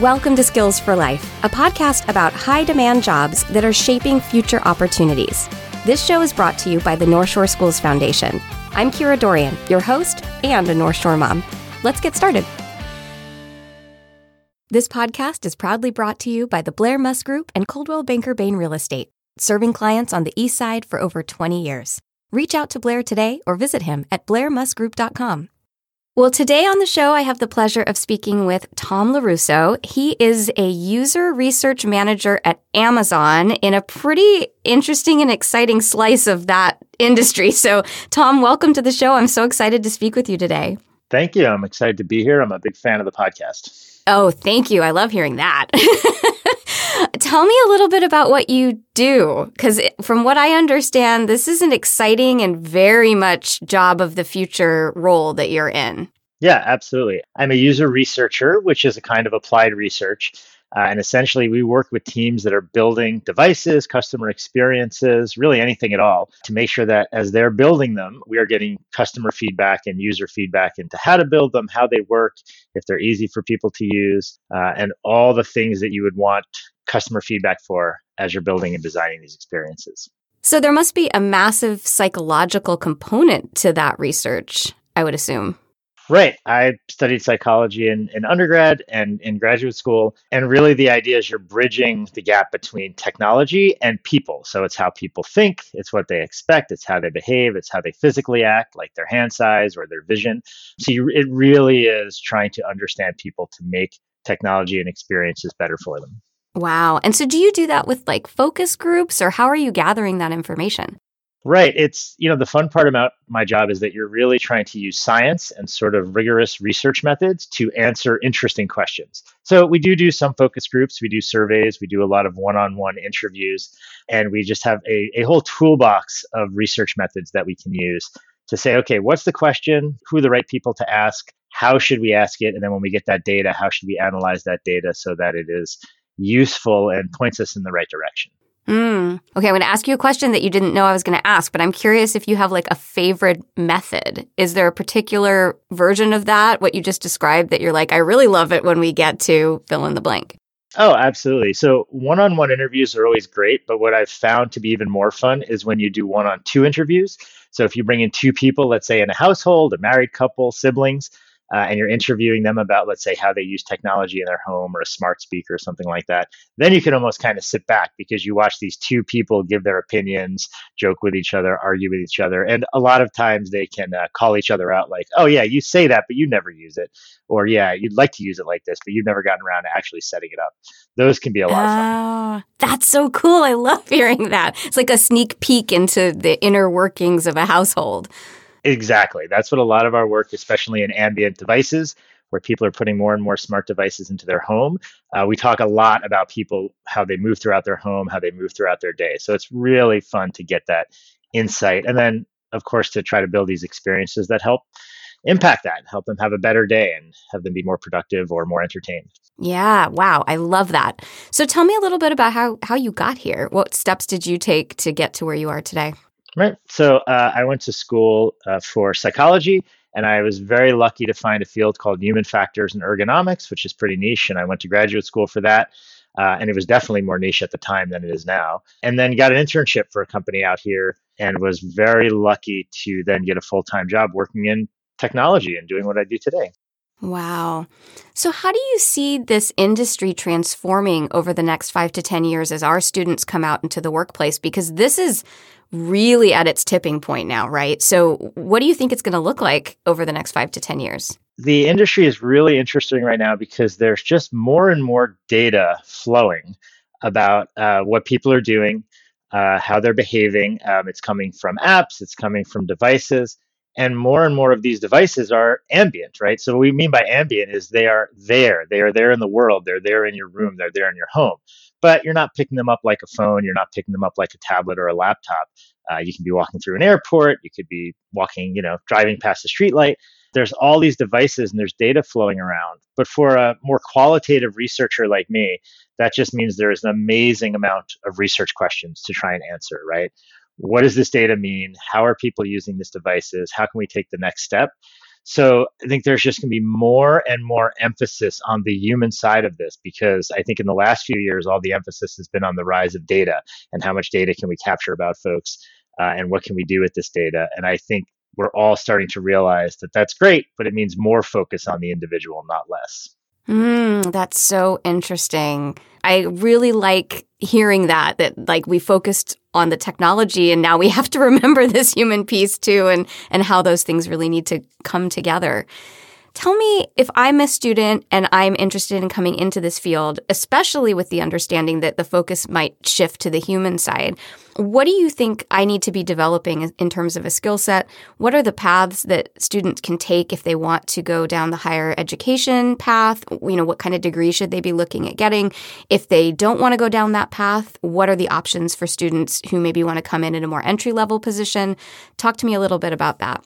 Welcome to Skills 4 Life, a podcast about high-demand jobs that are shaping future opportunities. This show is brought to you by the North Shore Schools Foundation. I'm Kira Dorrian, your host and a North Shore mom. Let's get started. This podcast is proudly brought to you by the Blair Musk Group and Coldwell Banker Bain Real Estate, serving clients on the East Side for over 20 years. Reach out to Blair today or visit him at blairmuskgroup.com. Well, today on the show, I have the pleasure of speaking with Tom Lorusso. He is a user research manager at Amazon in a pretty interesting and exciting slice of that industry. So, Tom, welcome to the show. I'm so excited to speak with you today. Thank you. I'm excited to be here. I'm a big fan of the podcast. Oh, thank you. I love hearing that. Tell me a little bit about what you do, because from what I understand, this is an exciting and very much job of the future role that you're in. Yeah, absolutely. I'm a user researcher, which is a kind of applied research. And essentially, we work with teams that are building devices, customer experiences, really anything at all, to make sure that as they're building them, we are getting customer feedback and user feedback into how to build them, how they work, if they're easy for people to use, and all the things that you would want customer feedback for as you're building and designing these experiences. So there must be a massive psychological component to that research, I would assume. Right. I studied psychology in undergrad and in graduate school. And really the idea is you're bridging the gap between technology and people. So it's how people think, it's what they expect, it's how they behave, it's how they physically act, like their hand size or their vision. So it really is trying to understand people to make technology and experiences better for them. Wow. And so do you do that with like focus groups, or how are you gathering that information? Right. It's, the fun part about my job is that you're really trying to use science and sort of rigorous research methods to answer interesting questions. So we do some focus groups, we do surveys, we do a lot of one-on-one interviews, and we just have a whole toolbox of research methods that we can use to say, okay, what's the question? Who are the right people to ask? How should we ask it? And then when we get that data, how should we analyze that data so that it is useful and points us in the right direction? Okay, I'm going to ask you a question that you didn't know I was going to ask, but I'm curious if you have like a favorite method. Is there a particular version of that, what you just described, that you're like, I really love it when we get to fill in the blank? Oh, absolutely. So one-on-one interviews are always great, but what I've found to be even more fun is when you do one-on-two interviews. So if you bring in two people, let's say in a household, a married couple, siblings, and you're interviewing them about, let's say, how they use technology in their home or a smart speaker or something like that, then you can almost kind of sit back because you watch these two people give their opinions, joke with each other, argue with each other. And a lot of times they can call each other out like, oh, yeah, you say that, but you never use it. Or, yeah, you'd like to use it like this, but you've never gotten around to actually setting it up. Those can be a lot of fun. That's so cool. I love hearing that. It's like a sneak peek into the inner workings of a household. Exactly. That's what a lot of our work, especially in ambient devices, where people are putting more and more smart devices into their home. We talk a lot about people, how they move throughout their home, how they move throughout their day. So it's really fun to get that insight. And then, of course, to try to build these experiences that help impact that, help them have a better day and have them be more productive or more entertained. Yeah. Wow. I love that. So tell me a little bit about how you got here. What steps did you take to get to where you are today? Right. So I went to school for psychology, and I was very lucky to find a field called human factors and ergonomics, which is pretty niche. And I went to graduate school for that. And it was definitely more niche at the time than it is now. And then got an internship for a company out here and was very lucky to then get a full-time job working in technology and doing what I do today. Wow. So how do you see this industry transforming over the next 5 to 10 years as our students come out into the workplace? Because this is really at its tipping point now, right? So what do you think it's going to look like over the next 5 to 10 years? The industry is really interesting right now because there's just more and more data flowing about what people are doing, how they're behaving. It's coming from apps, it's coming from devices. And more of these devices are ambient, right? So what we mean by ambient is they are there. They are there in the world. They're there in your room. They're there in your home. But you're not picking them up like a phone. You're not picking them up like a tablet or a laptop. You can be walking through an airport. You could be walking, driving past a streetlight. There's all these devices and there's data flowing around. But for a more qualitative researcher like me, that just means there is an amazing amount of research questions to try and answer, right? What does this data mean? How are people using these devices? How can we take the next step? So I think there's just going to be more and more emphasis on the human side of this, because I think in the last few years, all the emphasis has been on the rise of data and how much data can we capture about folks and what can we do with this data. And I think we're all starting to realize that that's great, but it means more focus on the individual, not less. That's so interesting. I really like hearing that like we focused on the technology and now we have to remember this human piece too, and how those things really need to come together. Tell me, if I'm a student and I'm interested in coming into this field, especially with the understanding that the focus might shift to the human side, what do you think I need to be developing in terms of a skill set? What are the paths that students can take if they want to go down the higher education path? You know, what kind of degree should they be looking at getting? If they don't want to go down that path, what are the options for students who maybe want to come in at a more entry-level position? Talk to me a little bit about that.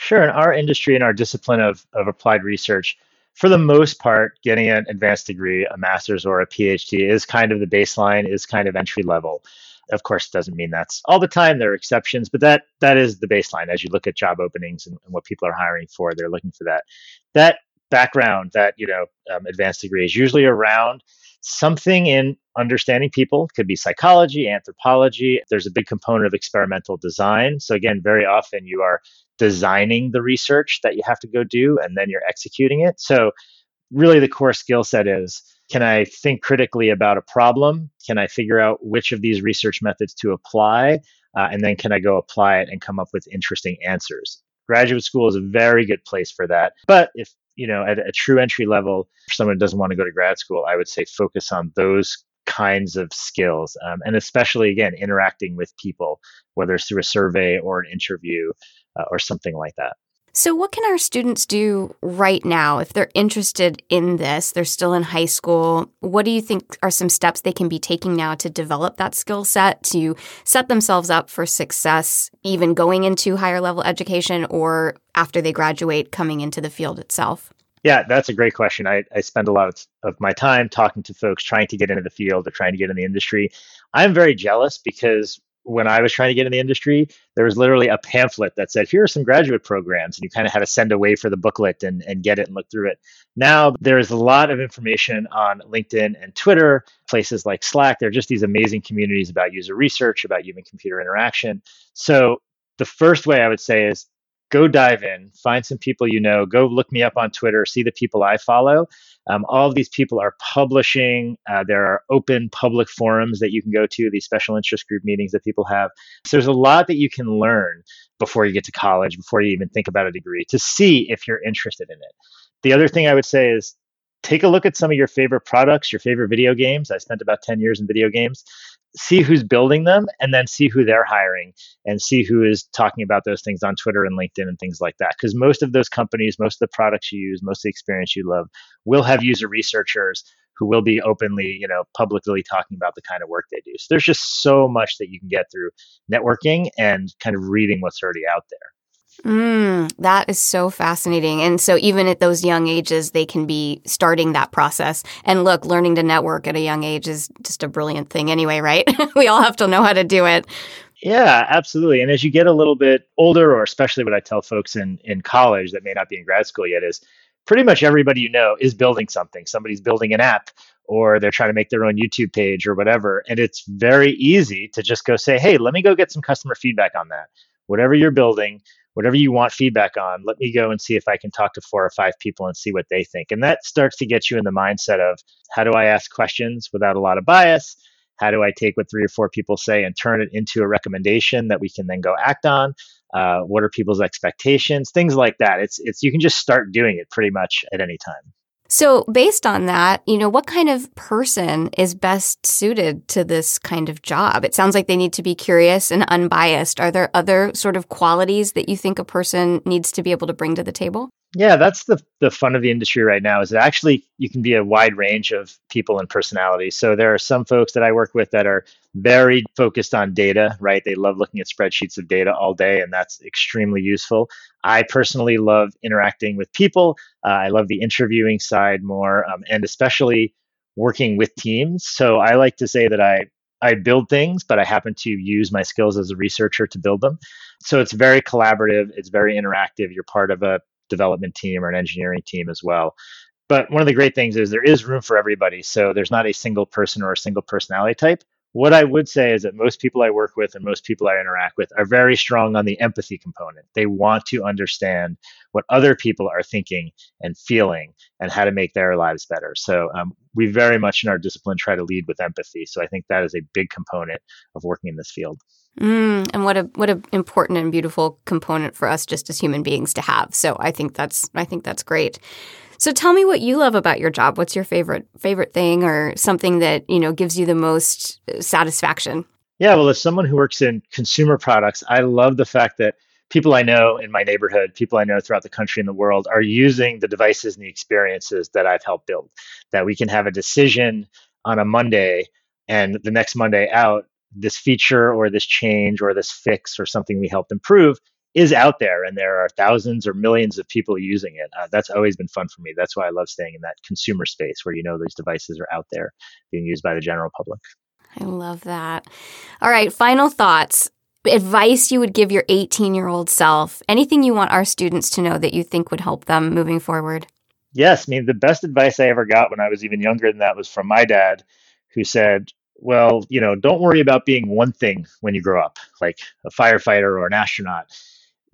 Sure. In our industry, in our discipline of applied research, for the most part, getting an advanced degree, a master's or a PhD is kind of the baseline, is kind of entry level. Of course, it doesn't mean that's all the time. There are exceptions, but that is the baseline. As you look at job openings and what people are hiring for, they're looking for that. That background, that advanced degree is usually around something in understanding people. It could be psychology, anthropology. There's a big component of experimental design. So again, very often you are designing the research that you have to go do, and then you're executing it. So really the core skill set is, can I think critically about a problem? Can I figure out which of these research methods to apply? And then can I go apply it and come up with interesting answers? Graduate school is a very good place for that. But if at a true entry level, if someone doesn't want to go to grad school, I would say focus on those kinds of skills. And especially, again, interacting with people, whether it's through a survey or an interview or something like that. So what can our students do right now if they're interested in this? They're still in high school. What do you think are some steps they can be taking now to develop that skill set, to set themselves up for success, even going into higher level education or after they graduate, coming into the field itself? Yeah, that's a great question. I spend a lot of my time talking to folks trying to get into the field or trying to get in the industry. I'm very jealous because when I was trying to get in the industry, there was literally a pamphlet that said, here are some graduate programs. And you kind of had to send away for the booklet and get it and look through it. Now, there is a lot of information on LinkedIn and Twitter, places like Slack. There are just these amazing communities about user research, about human-computer interaction. So the first way I would say is go dive in, find some people you know, go look me up on Twitter, see the people I follow. All of these people are publishing. There are open public forums that you can go to, these special interest group meetings that people have. So there's a lot that you can learn before you get to college, before you even think about a degree, to see if you're interested in it. The other thing I would say is take a look at some of your favorite products, your favorite video games. I spent about 10 years in video games. See who's building them, and then see who they're hiring, and see who is talking about those things on Twitter and LinkedIn and things like that. Because most of those companies, most of the products you use, most of the experience you love will have user researchers who will be openly, publicly talking about the kind of work they do. So there's just so much that you can get through networking and kind of reading what's already out there. That is so fascinating. And so even at those young ages, they can be starting that process. And look, learning to network at a young age is just a brilliant thing anyway, right? We all have to know how to do it. Yeah, absolutely. And as you get a little bit older, or especially what I tell folks in college that may not be in grad school yet is, pretty much everybody you know is building something. Somebody's building an app, or they're trying to make their own YouTube page or whatever. And it's very easy to just go say, hey, let me go get some customer feedback on that. Whatever you're building, whatever you want feedback on, let me go and see if I can talk to 4 or 5 people and see what they think. And that starts to get you in the mindset of, how do I ask questions without a lot of bias? How do I take what 3 or 4 people say and turn it into a recommendation that we can then go act on? What are people's expectations? Things like that. It's you can just start doing it pretty much at any time. So based on that, what kind of person is best suited to this kind of job? It sounds like they need to be curious and unbiased. Are there other sort of qualities that you think a person needs to be able to bring to the table? Yeah, that's the fun of the industry right now, is that actually you can be a wide range of people and personalities. So there are some folks that I work with that are very focused on data, right? They love looking at spreadsheets of data all day, and that's extremely useful. I personally love interacting with people. I love the interviewing side more, and especially working with teams. So I like to say that I build things, but I happen to use my skills as a researcher to build them. So it's very collaborative. It's very interactive. You're part of a development team or an engineering team as well. But one of the great things is there is room for everybody. So there's not a single person or a single personality type. What I would say is that most people I work with and most people I interact with are very strong on the empathy component. They want to understand what other people are thinking and feeling and how to make their lives better. So we very much in our discipline try to lead with empathy. So I think that is a big component of working in this field. And what a important and beautiful component for us just as human beings to have. So I think that's great. So tell me what you love about your job. What's your favorite thing or something that, you know, gives you the most satisfaction? Yeah, well, as someone who works in consumer products, I love the fact that people I know in my neighborhood, people I know throughout the country and the world are using the devices and the experiences that I've helped build, that we can have a decision on a Monday and the next Monday out, this feature or this change or this fix or something we helped improve is out there, and there are thousands or millions of people using it. That's always been fun for me. That's why I love staying in that consumer space where, you know, these devices are out there being used by the general public. I love that. All right. Final thoughts, advice you would give your 18-year-old self, anything you want our students to know that you think would help them moving forward? Yes. I mean, the best advice I ever got when I was even younger than that was from my dad, who said, well, you know, don't worry about being one thing when you grow up, like a firefighter or an astronaut.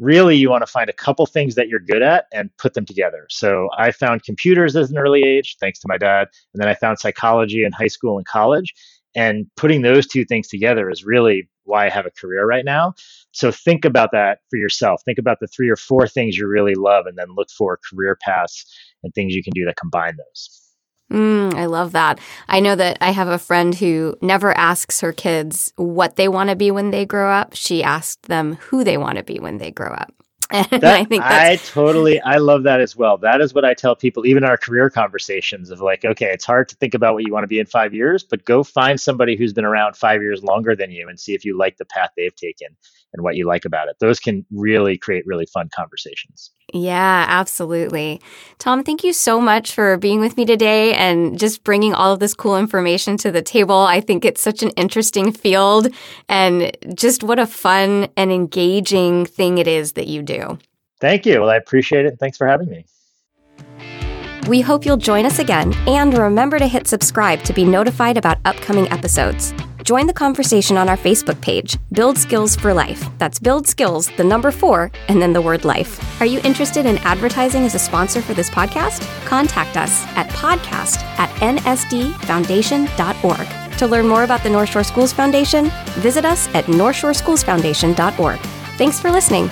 Really, you want to find a couple things that you're good at and put them together. So I found computers as an early age, thanks to my dad. And then I found psychology in high school and college. And putting those two things together is really why I have a career right now. So think about that for yourself. Think about the 3 or 4 things you really love and then look for career paths and things you can do that combine those. I love that. I know that I have a friend who never asks her kids what they want to be when they grow up. She asked them who they want to be when they grow up. And I think I love that as well. That is what I tell people, even our career conversations of like, okay, it's hard to think about what you want to be in 5 years, but go find somebody who's been around 5 years longer than you and see if you like the path they've taken and what you like about it. Those can really create really fun conversations. Yeah, absolutely. Tom, thank you so much for being with me today and just bringing all of this cool information to the table. I think it's such an interesting field and just what a fun and engaging thing it is that you do. Thank you. Well, I appreciate it. Thanks for having me. We hope you'll join us again, and remember to hit subscribe to be notified about upcoming episodes. Join the conversation on our Facebook page, Build Skills for Life. That's Build Skills, 4, and then the word life. Are you interested in advertising as a sponsor for this podcast? Contact us at podcast@nsdfoundation.org. To learn more about the North Shore Schools Foundation, visit us at northshoreschoolsfoundation.org. Thanks for listening.